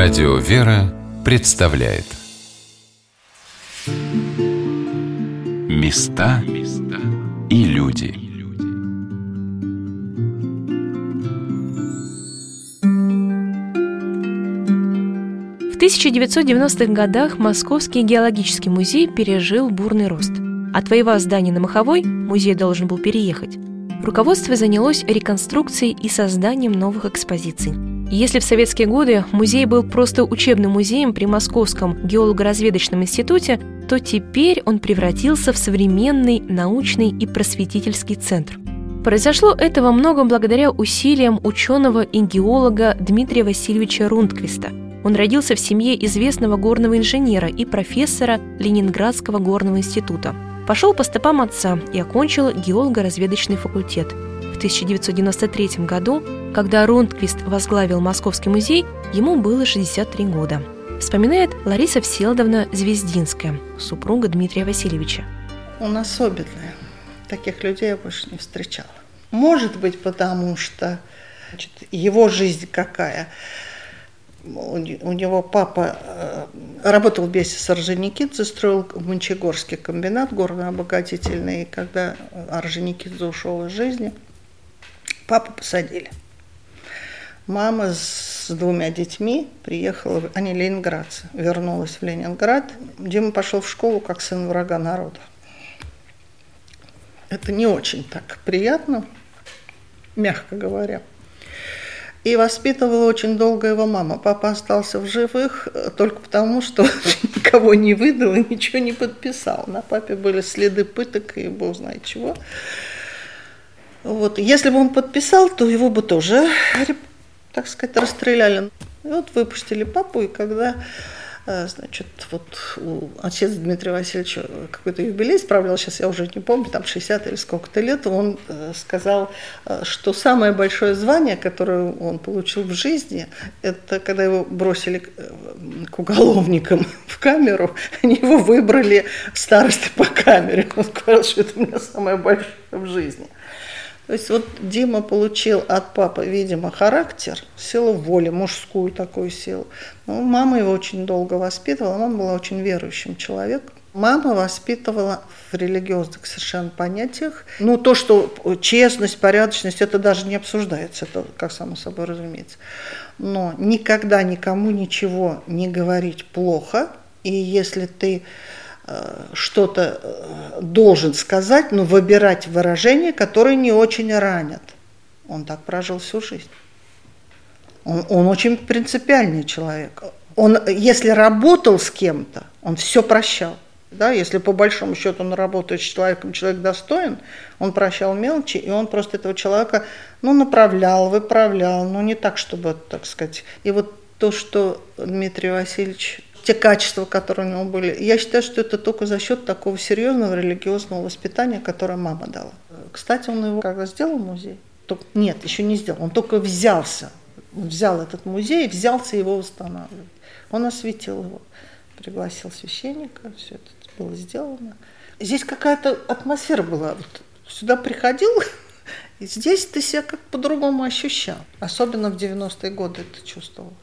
Радио «Вера» представляет «Места и люди». В 1990-х годах Московский геологический музей пережил бурный рост. Отвоевав здание на Моховой, музей должен был переехать. Руководство занялось реконструкцией и созданием новых экспозиций. Если в советские годы музей был просто учебным музеем при Московском геолого-разведочном институте, то теперь он превратился в современный научный и просветительский центр. Произошло это во многом благодаря усилиям ученого и геолога Дмитрия Васильевича Рундквиста. Он родился в семье известного горного инженера и профессора Ленинградского горного института. Пошел по стопам отца и окончил геолого-разведочный факультет. В 1993 году, когда Рундквист возглавил Московский музей, ему было 63 года. Вспоминает Лариса Всеволодовна Звездинская, супруга Дмитрия Васильевича. Он особенный. Таких людей я больше не встречала. Может быть, потому что его жизнь какая. У него папа работал вместе с Орджоникидзе, строил Мончегорский комбинат горно-обогатительный. И когда Орджоникидзе ушел из жизни, папу посадили. Мама с двумя детьми приехала, они ленинградцы, вернулась в Ленинград. Дима пошел в школу как сын врага народа. Это не очень так приятно, мягко говоря. И воспитывала очень долго его мама. Папа остался в живых только потому, что никого не выдал и ничего не подписал. На папе были следы пыток и бог знает чего. Вот. Если бы он подписал, то его бы тоже, так сказать, расстреляли. И вот выпустили папу, и когда, отец Дмитрия Васильевича какой-то юбилей справлял, сейчас я уже не помню, там 60 или сколько-то лет, он сказал, что самое большое звание, которое он получил в жизни, это когда его бросили к уголовникам в камеру, они его выбрали старостой по камере. Он сказал, что это у меня самое большое в жизни. То есть вот Дима получил от папы, видимо, характер, силу воли, мужскую такую силу. Но мама его очень долго воспитывала, мама была очень верующим человеком. Мама воспитывала в религиозных совершенно понятиях. Ну, то, что честность, порядочность, это даже не обсуждается, это как само собой разумеется. Но никогда никому ничего не говорить плохо, и если ты что-то должен сказать, но выбирать выражения, которые не очень ранят. Он так прожил всю жизнь. Он очень принципиальный человек. Он, если работал с кем-то, он все прощал. Да, если по большому счету он работает с человеком, человек достоин, он прощал мелочи, и он просто этого человека направлял, выправлял, не так, чтобы, так сказать. И вот то, что Дмитрий Васильевич... Те качества, которые у него были. Я считаю, что это только за счет такого серьезного религиозного воспитания, которое мама дала. Кстати, он его когда сделал музей? Нет, еще не сделал. Он только взялся. Он взял этот музей и взялся его восстанавливать. Он осветил его. Пригласил священника. Все это было сделано. Здесь какая-то атмосфера была. Вот сюда приходил, и здесь ты себя как по-другому ощущал. Особенно в 90-е годы это чувствовалось.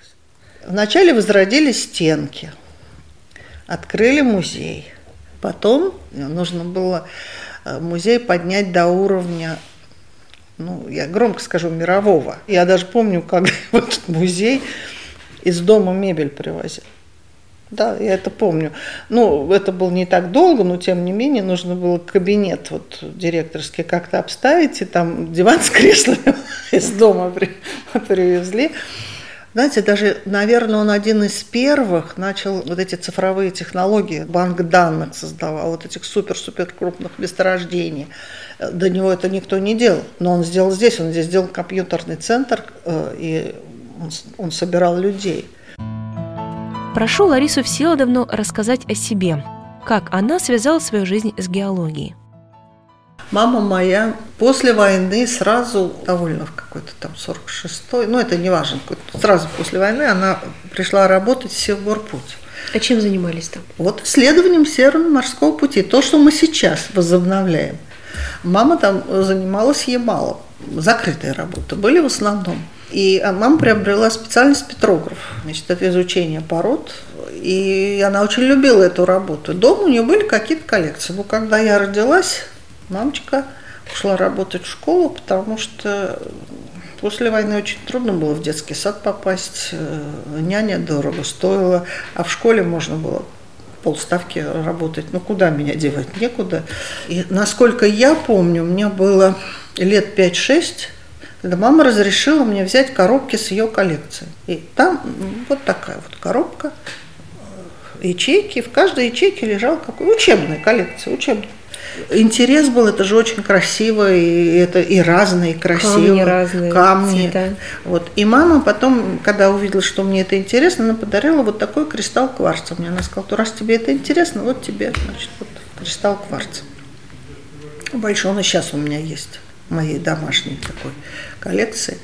Вначале возродили стенки, открыли музей. Потом нужно было музей поднять до уровня, я громко скажу, мирового. Я даже помню, когда в этот музей из дома мебель привозили. Да, я это помню. Это было не так долго, но тем не менее нужно было кабинет директорский как-то обставить, и там диван с креслами из дома привезли. Знаете, даже, наверное, он один из первых начал эти цифровые технологии, банк данных создавал, этих супер-супер крупных месторождений. До него это никто не делал, но он здесь сделал компьютерный центр, и он собирал людей. Прошу Ларису Всеволодовну рассказать о себе, как она связала свою жизнь с геологией. Мама моя после войны сразу, довольно в какой-то 46-й, это не важно, сразу после войны она пришла работать в Севгорпуть. А чем занимались там? Исследованием Северно-морского пути, то, что мы сейчас возобновляем. Мама там занималась Ямалом. закрытая работа, были в основном. И мама приобрела специальность петрограф, значит, это изучение пород, и она очень любила эту работу. Дома у нее были какие-то коллекции. Но когда я родилась, мамочка ушла работать в школу, потому что после войны очень трудно было в детский сад попасть, няня дорого стоила, а в школе можно было полставки работать. Ну, куда меня девать? Некуда. И, насколько я помню, мне было лет 5-6, когда мама разрешила мне взять коробки с ее коллекции. И там вот такая вот коробка, ячейки. В каждой ячейке лежала какая-то учебная коллекция, учебная. Интерес был, это же очень красиво, и это и разные, и красивые камни. Разные, камни. Вот. И мама потом, когда увидела, что мне это интересно, она подарила вот такой кристалл кварца. Мне она сказала, раз тебе это интересно, вот тебе, значит, вот кристалл кварца. Большой, он и сейчас у меня есть, в моей домашней такой коллекции.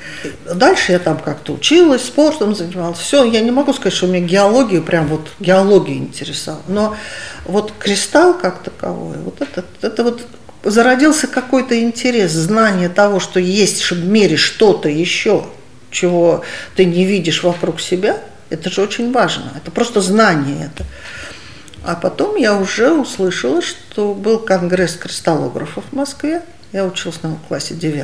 Дальше я там как-то училась, спортом занималась. Все, я не могу сказать, что меня геология, прям вот геология интересовала. Но вот кристалл как таковой, вот это вот зародился какой-то интерес, знание того, что есть в мире что-то еще, чего ты не видишь вокруг себя. Это же очень важно. Это просто знание это. А потом я уже услышала, что был конгресс кристаллографов в Москве. Я училась в классе 9,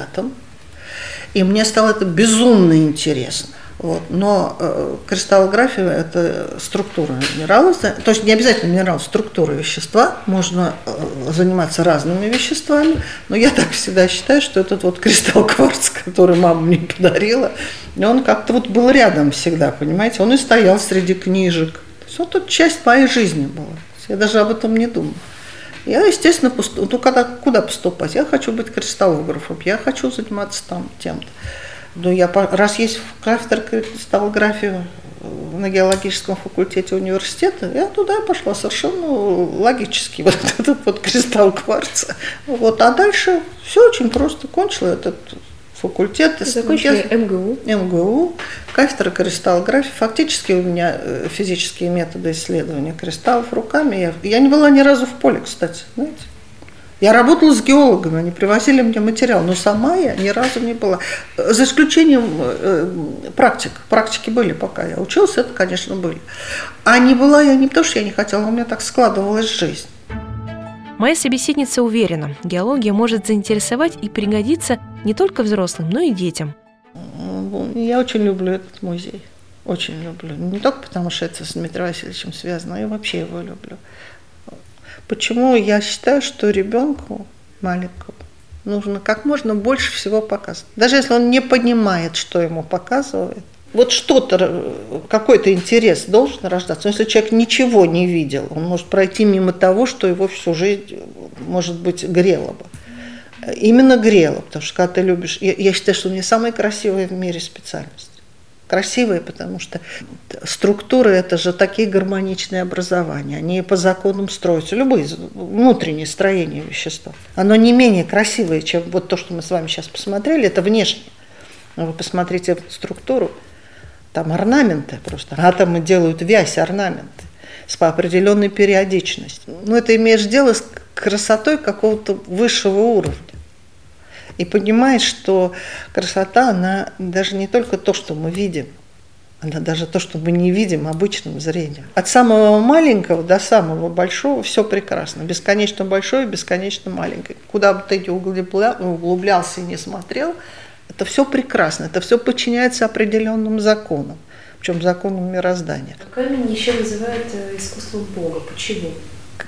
и мне стало это безумно интересно. Вот. Но кристаллография – это структура минералов, то есть не обязательно минерал, структура вещества, можно заниматься разными веществами, но я так всегда считаю, что этот вот кристалл кварц, который мама мне подарила, он как-то вот был рядом всегда, понимаете, он и стоял среди книжек. То есть вот тут часть моей жизни была, я даже об этом не думала. Я, естественно, куда поступать? Я хочу быть кристаллографом, я хочу заниматься там тем-то. Но я, раз есть кафедра кристаллографии на геологическом факультете университета, я туда пошла совершенно логически, вот этот вот кристалл кварца. Вот, а дальше все очень просто. Кончила этот факультет. Закончила МГУ. МГУ, кафедра кристаллографии. Фактически у меня физические методы исследования кристаллов руками. Я не была ни разу в поле, кстати, знаете. Я работала с геологами, они привозили мне материал, но сама я ни разу не была. За исключением практик. Практики были, пока я училась, это, конечно, были. А не была я не потому, что я не хотела, у меня так складывалась жизнь. Моя собеседница уверена, геология может заинтересовать и пригодиться не только взрослым, но и детям. Я очень люблю этот музей. Очень люблю. Не только потому, что это с Дмитрием Васильевичем связано, я вообще его люблю. Почему я считаю, что ребенку маленькому нужно как можно больше всего показывать. Даже если он не понимает, что ему показывают. Вот что-то, какой-то интерес должен рождаться. Но если человек ничего не видел, он может пройти мимо того, что его всю жизнь, может быть, грело бы. Именно грело, потому что когда ты любишь... Я считаю, что у меня самая красивая в мире специальность. Красивые, потому что структуры – это же такие гармоничные образования. Они по законам строятся. Любые внутренние строения вещества. Оно не менее красивое, чем вот то, что мы с вами сейчас посмотрели. Это внешне. Вы посмотрите структуру. Там орнаменты просто. Атомы делают вязь орнаменты с определенной периодичностью. Но это имеешь дело с красотой какого-то высшего уровня. И понимаешь, что красота, она даже не только то, что мы видим, она даже то, что мы не видим обычным зрением. От самого маленького до самого большого все прекрасно. Бесконечно большое, бесконечно маленькое. Куда бы ты ни углублялся и не смотрел, это все прекрасно, это все подчиняется определенным законам, причем законам мироздания. А камень еще называют искусством Бога. Почему?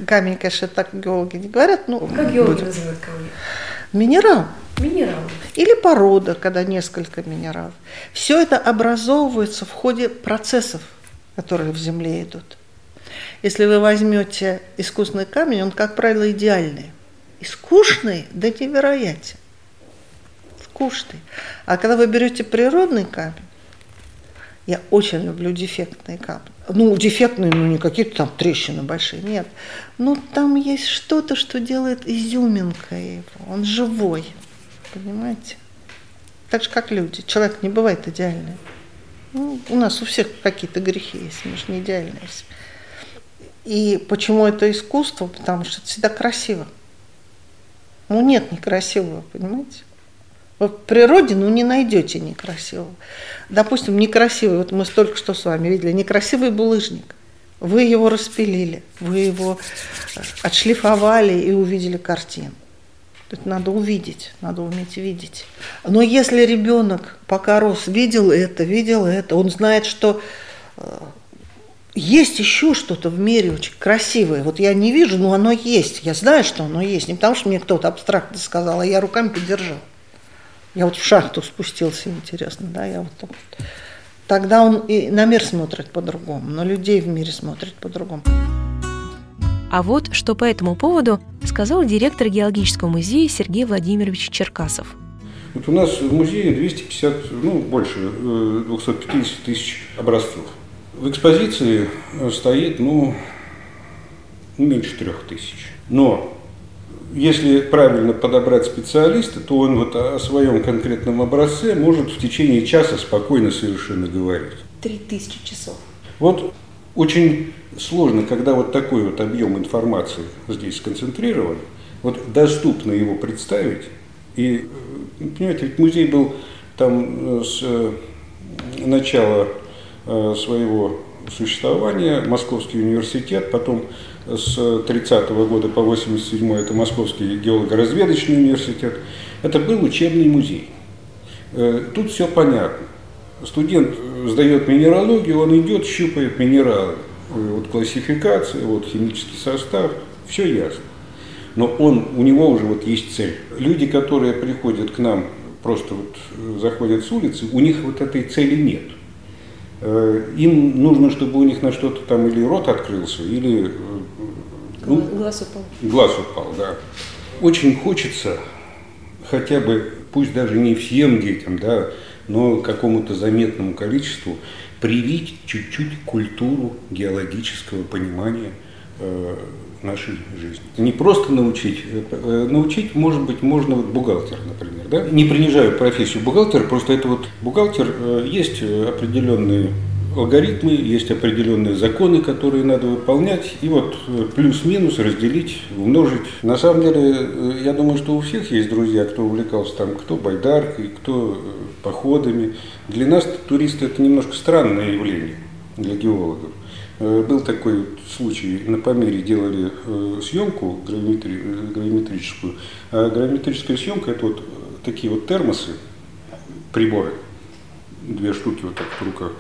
Камень, конечно, так геологи не говорят. Но как геологи называют камень? Минерал. Минерал. Или порода, когда несколько минералов. Все это образовывается в ходе процессов, которые в земле идут. Если вы возьмете искусственный камень, он, как правило, идеальный. И скучный до невероятия. Скучный. А когда вы берете природный камень, я очень люблю дефектные камни. Ну, дефектные, ну, не какие-то там трещины большие, нет. Но там есть что-то, что делает изюминкой его. Он живой, понимаете? Так же, как люди. Человек не бывает идеальный. Ну, у нас у всех какие-то грехи есть, мы же не идеальные. И почему это искусство? Потому что это всегда красиво. Ну, нет некрасивого, понимаете? Вы в природе, ну, не найдете некрасивого. Допустим, некрасивый, вот мы только что с вами видели, некрасивый булыжник. Вы его распилили, вы его отшлифовали и увидели картину. Это надо увидеть, надо уметь видеть. Но если ребенок, пока рос, видел это, он знает, что есть еще что-то в мире очень красивое. Вот я не вижу, но оно есть. Я знаю, что оно есть. Не потому, что мне кто-то абстрактно сказал, а я руками подержал. Я вот в шахту спустился, интересно, да, я вот так вот. Тогда он и на мир смотрит по-другому, на людей в мире смотрит по-другому. А вот что по этому поводу сказал директор геологического музея Сергей Владимирович Черкасов. Вот у нас в музее 250, ну, больше 250 тысяч образцов. В экспозиции стоит, меньше 3000. Но если правильно подобрать специалиста, то он вот о своем конкретном образце может в течение часа спокойно совершенно говорить. 3000 часов. Вот очень сложно, когда вот такой вот объем информации здесь сконцентрирован, вот доступно его представить. И, понимаете, ведь музей был там с начала своего существования, Московский университет, потом с 30 года по 87 это Московский геолого-разведочный университет. Это был учебный музей. Тут все понятно. Студент сдает минералогию, он идет, щупает минералы. Вот классификация, вот химический состав, все ясно. Но у него уже вот есть цель. Люди, которые приходят к нам, просто вот заходят с улицы, у них вот этой цели нет. Им нужно, чтобы у них на что-то там или рот открылся, или глаз упал. Глаз упал, да. Очень хочется хотя бы, пусть даже не всем детям, да, но какому-то заметному количеству привить чуть-чуть культуру геологического понимания нашей жизни. Не просто научить. Научить, может быть, можно вот бухгалтер, например. Да? Не принижаю профессию бухгалтера, просто это вот бухгалтер, есть определенные алгоритмы, есть определенные законы, которые надо выполнять, и вот плюс-минус разделить, умножить. На самом деле, я думаю, что у всех есть друзья, кто увлекался там, кто байдаркой, кто походами. Для нас, туристы, это немножко странное явление для геологов. Был такой случай, на Памире делали съемку гравиметрическую. Гравиметрическая съемка – это вот такие вот термосы, приборы, 2 штуки вот так в руках.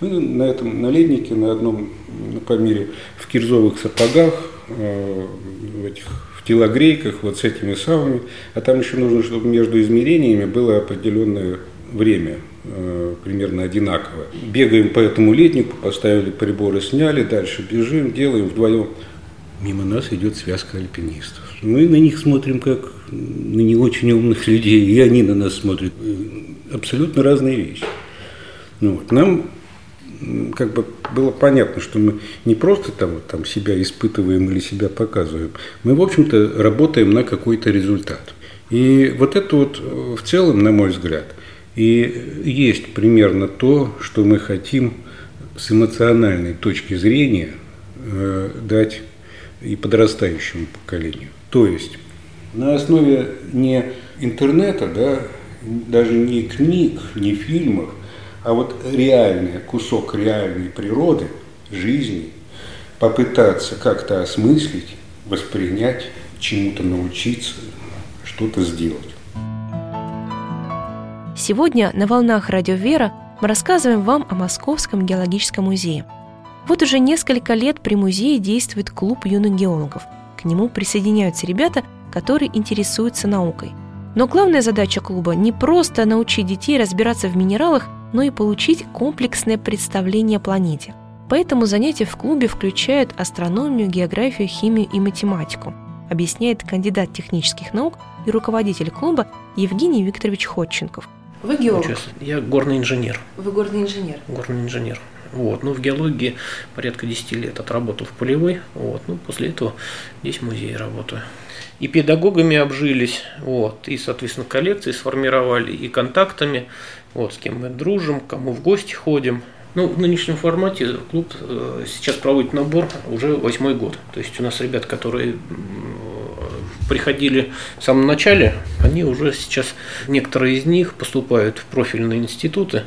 Мы на этом, на леднике, на одном, на Памире, в кирзовых сапогах, в телогрейках, вот с этими самыми. А там еще нужно, чтобы между измерениями было определенное время. Примерно одинаково. Бегаем по этому леднику, поставили приборы, сняли, дальше бежим, делаем вдвоем. Мимо нас идет связка альпинистов. Мы на них смотрим как на не очень умных людей, и они на нас смотрят. Абсолютно разные вещи. Нам как бы было понятно, что мы не просто там себя испытываем или себя показываем, мы, в общем-то, работаем на какой-то результат. И вот это вот в целом, на мой взгляд, и есть примерно то, что мы хотим с эмоциональной точки зрения дать и подрастающему поколению. То есть на основе не интернета, да, даже не книг, не фильмов, а вот реальный кусок реальной природы, жизни, попытаться как-то осмыслить, воспринять, чему-то научиться, что-то сделать. Сегодня на «Волнах Радио Вера» мы рассказываем вам о Московском геологическом музее. Вот уже несколько лет при музее действует клуб юных геологов. К нему присоединяются ребята, которые интересуются наукой. Но главная задача клуба – не просто научить детей разбираться в минералах, но и получить комплексное представление о планете. Поэтому занятия в клубе включают астрономию, географию, химию и математику, объясняет кандидат технических наук и руководитель клуба Евгений Викторович Ходченков. Вы геолог? Я горный инженер. Вы горный инженер? Горный инженер. В геологии порядка 10 лет отработал в полевой. После этого здесь в музее работаю. И педагогами обжились, и, соответственно, коллекции сформировали, и контактами, с кем мы дружим, кому в гости ходим. В нынешнем формате клуб сейчас проводит набор уже 8-й год. То есть у нас ребят, которые приходили в самом начале Они уже сейчас, некоторые из них, поступают в профильные институты.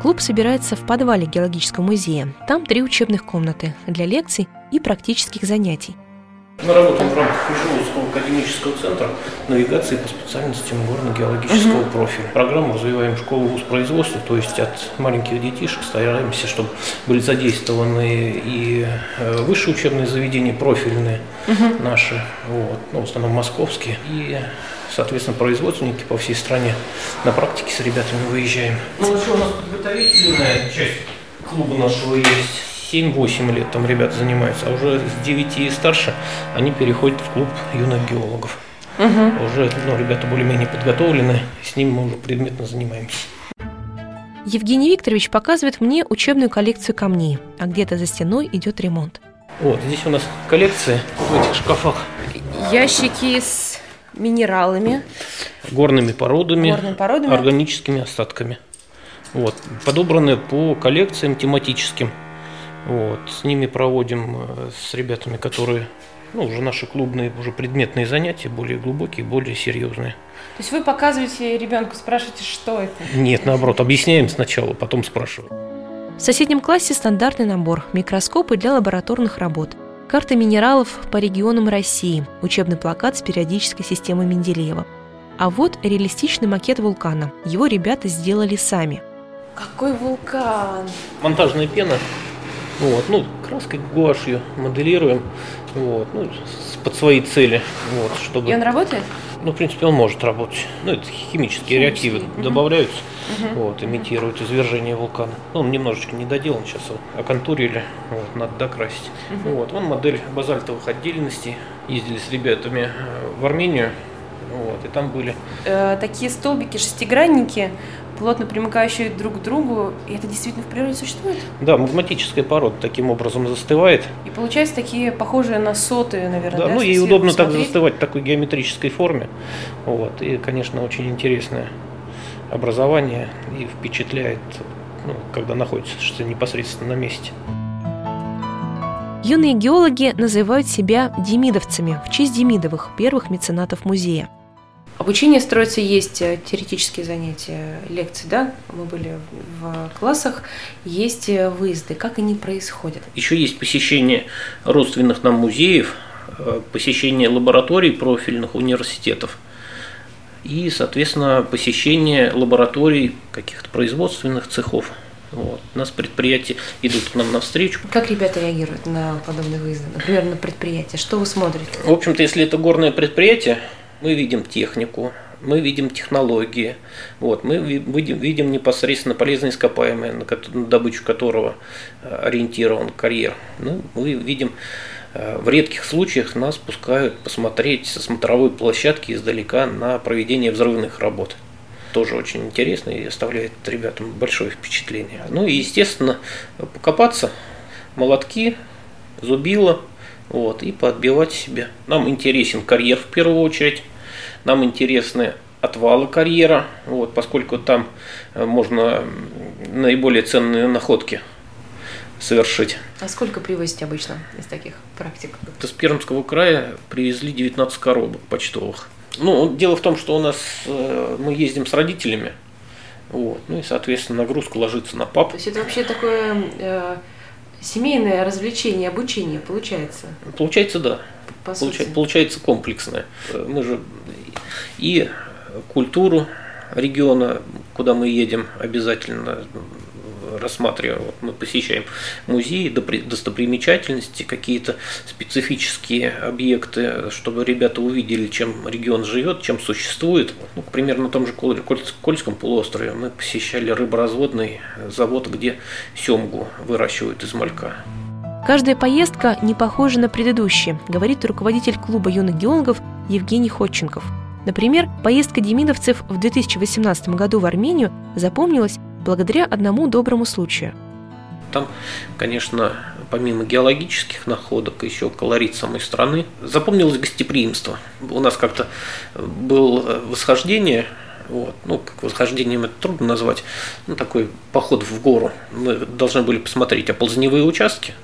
Клуб собирается в подвале геологического музея. Там 3 учебных комнаты для лекций и практических занятий. Мы работаем в рамках Кушеловского академического центра навигации по специальностям горно-геологического профиля. Программу развиваем школу вуз-производства, то есть от маленьких детишек стараемся, чтобы были задействованы и высшие учебные заведения профильные наши, в основном московские, и, соответственно, производственники по всей стране. На практике с ребятами выезжаем. Еще у нас подготовительная часть клуба нашего есть. 7-8 лет там ребята занимаются, а уже с 9 и старше они переходят в клуб юных геологов. Уже ребята более-менее подготовлены, с ними мы уже предметно занимаемся. Евгений Викторович показывает мне учебную коллекцию камней, а где-то за стеной идет ремонт. Вот здесь у нас коллекция в этих шкафах. Ящики с минералами, горными породами, органическими остатками. Подобраны по коллекциям тематическим. С ними проводим, с ребятами, которые, уже наши клубные, уже предметные занятия, более глубокие, более серьезные. То есть вы показываете ребенку, спрашиваете, что это? Нет, наоборот, объясняем сначала, потом спрашиваем. В соседнем классе стандартный набор, микроскопы для лабораторных работ, карты минералов по регионам России, учебный плакат с периодической системой Менделеева. А вот реалистичный макет вулкана. Его ребята сделали сами. Какой вулкан? Монтажная пена. Краской гуашью моделируем, под свои цели, чтобы. И он работает? В принципе, он может работать. Это химические реактивы добавляются, имитируют извержение вулкана. Он немножечко недоделан, сейчас его оконтурили, надо докрасить. Он модель базальтовых отдельностей. Ездили с ребятами в Армению, и там были. Такие столбики, шестигранники, плотно примыкающие друг к другу, и это действительно в природе существует? Да, магматическая порода таким образом застывает. И получаются такие похожие на соты, наверное, да? Ей удобно посмотреть. Так застывать в такой геометрической форме, и, конечно, очень интересное образование и впечатляет, когда находится что непосредственно на месте. Юные геологи называют себя демидовцами в честь Демидовых, первых меценатов музея. Обучение строится, есть теоретические занятия, лекции, да, мы были в классах, есть выезды, как они происходят? Еще есть посещение родственных нам музеев, посещение лабораторий профильных университетов и, соответственно, посещение лабораторий каких-то производственных цехов. У нас предприятия идут к нам навстречу. Как ребята реагируют на подобные выезды, например, на предприятие? Что вы смотрите? В общем-то, если это горное предприятие, мы видим технику, мы видим технологии, мы видим непосредственно полезные ископаемые, на добычу которого ориентирован карьер. Мы видим, в редких случаях нас пускают посмотреть со смотровой площадки издалека на проведение взрывных работ. Тоже очень интересно и оставляет ребятам большое впечатление. И, естественно, покопаться, молотки, зубило. И подбивать себе. Нам интересен карьер в первую очередь, нам интересны отвалы карьера, поскольку там можно наиболее ценные находки совершить. А сколько привозите обычно из таких практик? С Пермского края привезли 19 коробок почтовых. Дело в том, что у нас мы ездим с родителями, и, соответственно, нагрузка ложится на пап. То есть это вообще такое... Семейное развлечение, обучение получается? Получается, да. Получается комплексное. Мы же и культуру региона, куда мы едем, обязательно рассматриваем. Мы посещаем музеи, достопримечательности, какие-то специфические объекты, чтобы ребята увидели, чем регион живет, чем существует. К примеру, на том же Кольском полуострове мы посещали рыборазводный завод, где семгу выращивают из малька. Каждая поездка не похожа на предыдущие, говорит руководитель клуба юных геологов Евгений Ходченков. Например, поездка демидовцев в 2018 году в Армению запомнилась благодаря одному доброму случаю. Там, конечно, помимо геологических находок, еще колорит самой страны, запомнилось гостеприимство. У нас как-то было восхождение, восхождением это трудно назвать, такой поход в гору. Мы должны были посмотреть оползневые участки,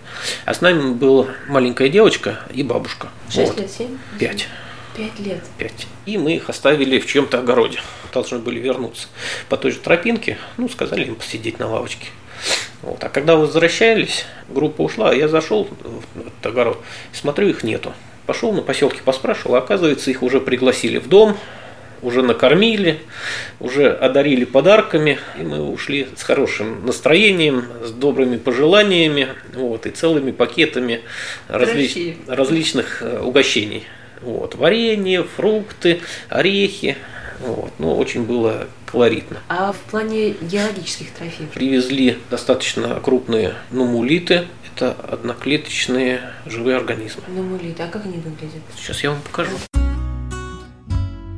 а с нами была маленькая девочка и бабушка. 6 лет, 7? 5. 5 лет. 5. И мы их оставили в чьем-то огороде. Должны были вернуться по той же тропинке. Ну, сказали им посидеть на лавочке. Вот. А когда возвращались, группа ушла, а я зашел в этот огород, смотрю, их нету. Пошел на поселке, поспрашивал, а оказывается, их уже пригласили в дом, уже накормили, уже одарили подарками, и мы ушли с хорошим настроением, с добрыми пожеланиями, вот, и целыми пакетами различных угощений. Вот, варенье, фрукты, орехи. Вот, ну, очень было колоритно. А в плане геологических трофеев? Привезли достаточно крупные нумулиты. Это одноклеточные живые организмы. Нумулиты, а как они выглядят? Сейчас я вам покажу.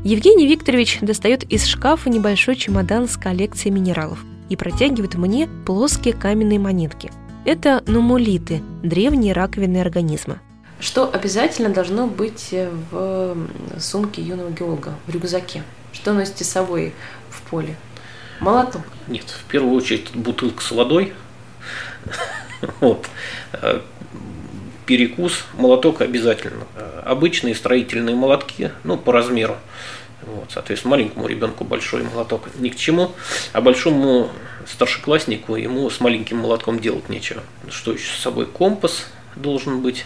Евгений Викторович достает из шкафа небольшой чемодан с коллекцией минералов и протягивает мне плоские каменные монетки. Это нумулиты, древние раковины организма. Что обязательно должно быть в сумке юного геолога, в рюкзаке? Что носите с собой в поле? Молоток? Нет, в первую очередь бутылка с водой, вот, перекус, молоток обязательно. Обычные строительные молотки, ну, по размеру. Вот, соответственно, маленькому ребенку большой молоток ни к чему, а большому старшекласснику ему с маленьким молотком делать нечего. Что еще с собой? Компас должен быть.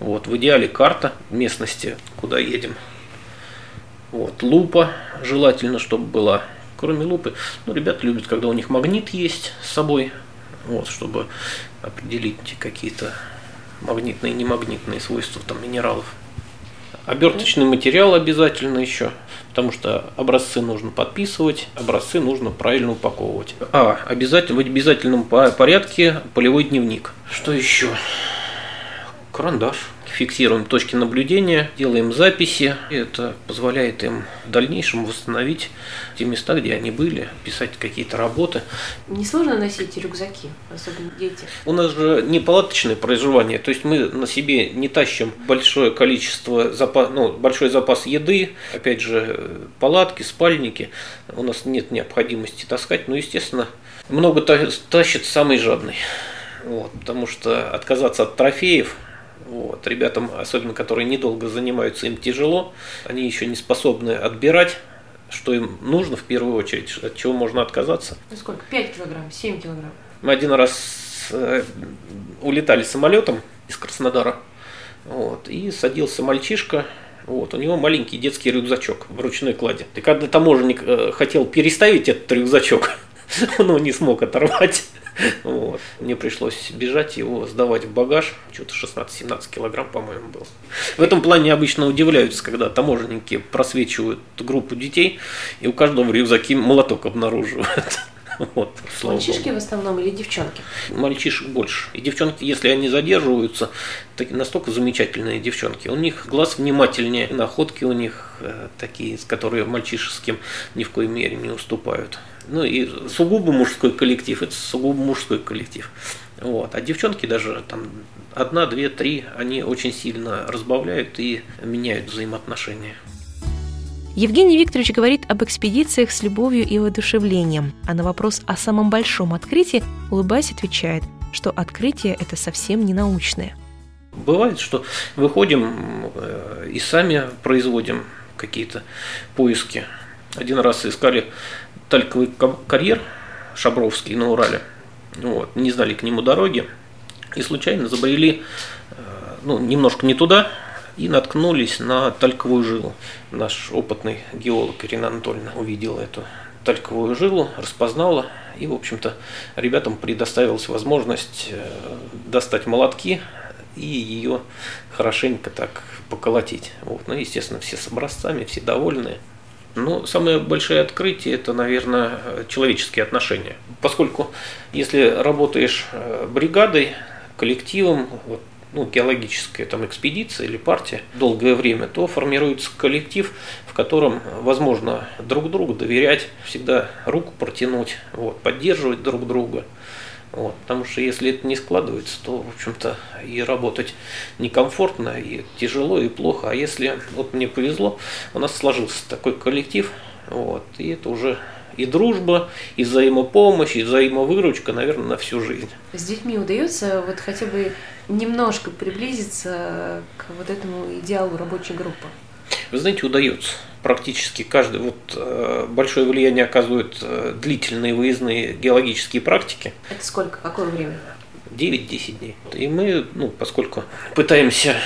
Вот, в идеале карта местности, куда едем. Вот, лупа желательно, чтобы была. Кроме лупы, ну, ребята любят, когда у них магнит есть с собой, вот, чтобы определить какие-то магнитные и немагнитные свойства там, минералов. Оберточный материал обязательно еще, потому что образцы нужно подписывать, образцы нужно правильно упаковывать. Обязательно, в обязательном порядке полевой дневник. Что еще? Карандаш. Фиксируем точки наблюдения, делаем записи. И это позволяет им в дальнейшем восстановить те места, где они были, писать какие-то работы. Не сложно носить рюкзаки, особенно дети? У нас же не палаточное проживание, то есть мы на себе не тащим большое количество, большой запас еды, опять же, палатки, спальники. У нас нет необходимости таскать, но, естественно, много тащит самый жадный. Вот, потому что отказаться от трофеев, вот, ребятам, особенно которые недолго занимаются, им тяжело, они еще не способны отбирать, что им нужно в первую очередь, от чего можно отказаться. Ну сколько? 5 килограмм, 7 килограмм? Мы один раз улетали самолетом из Краснодара, вот, и садился мальчишка, вот, у него маленький детский рюкзачок в ручной клади. И когда таможенник хотел переставить этот рюкзачок, он его не смог оторвать. Вот. Мне пришлось бежать, его сдавать в багаж. Что-то 16-17 килограмм, по-моему, было. В этом плане обычно удивляются, когда таможенники просвечивают группу детей, и у каждого в рюкзаке молоток обнаруживают. Вот, мальчишки в основном или девчонки? Мальчишек больше. И девчонки, если они задерживаются, настолько замечательные девчонки. У них глаз внимательнее, находки у них такие, которые мальчишеским ни в коей мере не уступают. Ну и сугубо мужской коллектив, это сугубо мужской коллектив. Вот. А девчонки даже там 1, 2, 3, они очень сильно разбавляют и меняют взаимоотношения. Евгений Викторович говорит об экспедициях с любовью и воодушевлением, а на вопрос о самом большом открытии, улыбаясь, отвечает, что открытие это совсем не научное. Бывает, что выходим и сами производим какие-то поиски. Один раз искали тальковый карьер Шабровский на Урале, вот, не знали к нему дороги и случайно забрели немножко не туда, и наткнулись на тальковую жилу. Наш опытный геолог Ирина Анатольевна увидела эту тальковую жилу, распознала, и, в общем-то, ребятам предоставилась возможность достать молотки и ее хорошенько так поколотить. Вот. Ну, естественно, все с образцами, все довольные. Но самое большое открытие – это, наверное, человеческие отношения. Поскольку, если работаешь бригадой, коллективом, вот, геологическая там, экспедиция или партия долгое время, то формируется коллектив, в котором возможно друг другу доверять, всегда руку протянуть, вот, поддерживать друг друга. Вот, потому что если это не складывается, то, в общем-то, и работать некомфортно, и тяжело, и плохо. А если, вот мне повезло, у нас сложился такой коллектив, вот, и это уже и дружба, и взаимопомощь, и взаимовыручка, наверное, на всю жизнь. С детьми удается вот хотя бы немножко приблизиться к вот этому идеалу рабочей группы? Вы знаете, удается. Практически каждый, большое влияние оказывают длительные выездные геологические практики. Это сколько? Какое время? 9-10 дней. И мы, поскольку пытаемся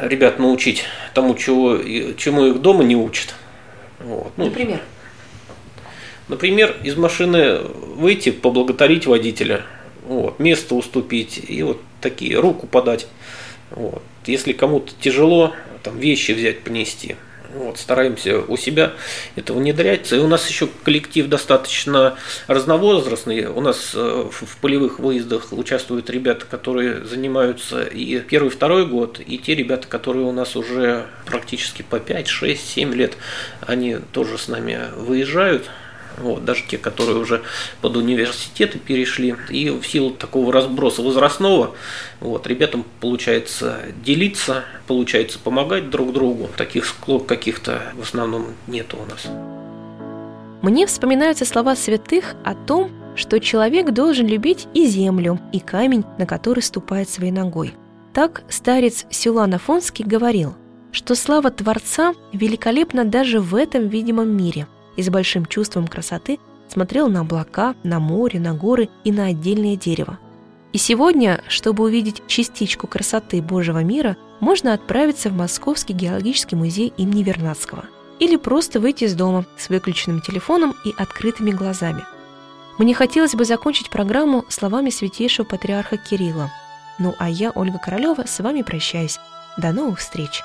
ребят научить тому, чему их дома не учат. Например? Например, из машины выйти, поблагодарить водителя, место уступить и такие, руку подать. Если кому-то тяжело, вещи взять, понести. Стараемся у себя это внедрять. И у нас еще коллектив достаточно разновозрастный. У нас в полевых выездах участвуют ребята, которые занимаются и первый, второй год, и те ребята, которые у нас уже практически по 5, 6, 7 лет, они тоже с нами выезжают. Даже те, которые уже под университеты перешли. И в силу такого разброса возрастного ребятам получается делиться, получается помогать друг другу. Таких склок каких-то в основном нет у нас. Мне вспоминаются слова святых о том, что человек должен любить и землю, и камень, на который ступает своей ногой. Так старец Силуан Афонский говорил, что слава Творца великолепна даже в этом видимом мире. И с большим чувством красоты смотрел на облака, на море, на горы и на отдельное дерево. И сегодня, чтобы увидеть частичку красоты Божьего мира, можно отправиться в Московский геологический музей имени Вернадского. Или просто выйти из дома с выключенным телефоном и открытыми глазами. Мне хотелось бы закончить программу словами святейшего патриарха Кирилла. А я, Ольга Королева, с вами прощаюсь. До новых встреч!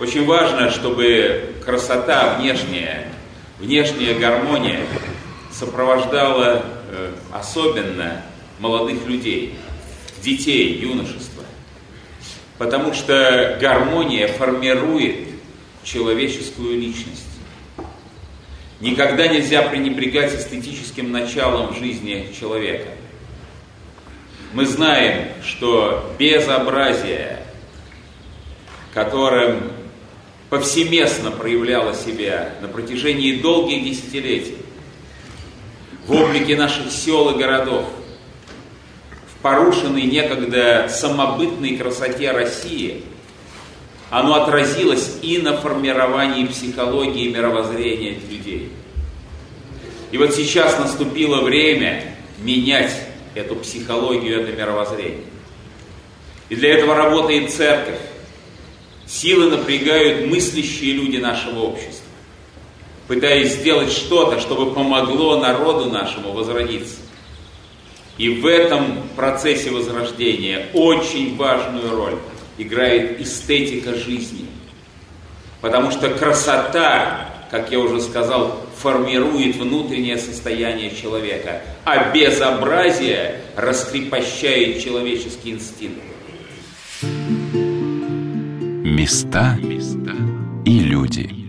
Очень важно, чтобы красота внешняя гармония сопровождала особенно молодых людей, детей, юношества. Потому что гармония формирует человеческую личность. Никогда нельзя пренебрегать эстетическим началом в жизни человека. Мы знаем, что безобразие, которым повсеместно проявляла себя на протяжении долгих десятилетий в облике наших сел и городов, в порушенной некогда самобытной красоте России, оно отразилось и на формировании психологии и мировоззрения людей. И сейчас наступило время менять эту психологию, это мировоззрение. И для этого работает церковь. Силы напрягают мыслящие люди нашего общества, пытаясь сделать что-то, чтобы помогло народу нашему возродиться. И в этом процессе возрождения очень важную роль играет эстетика жизни. Потому что красота, как я уже сказал, формирует внутреннее состояние человека, а безобразие раскрепощает человеческий инстинкт. Места и люди.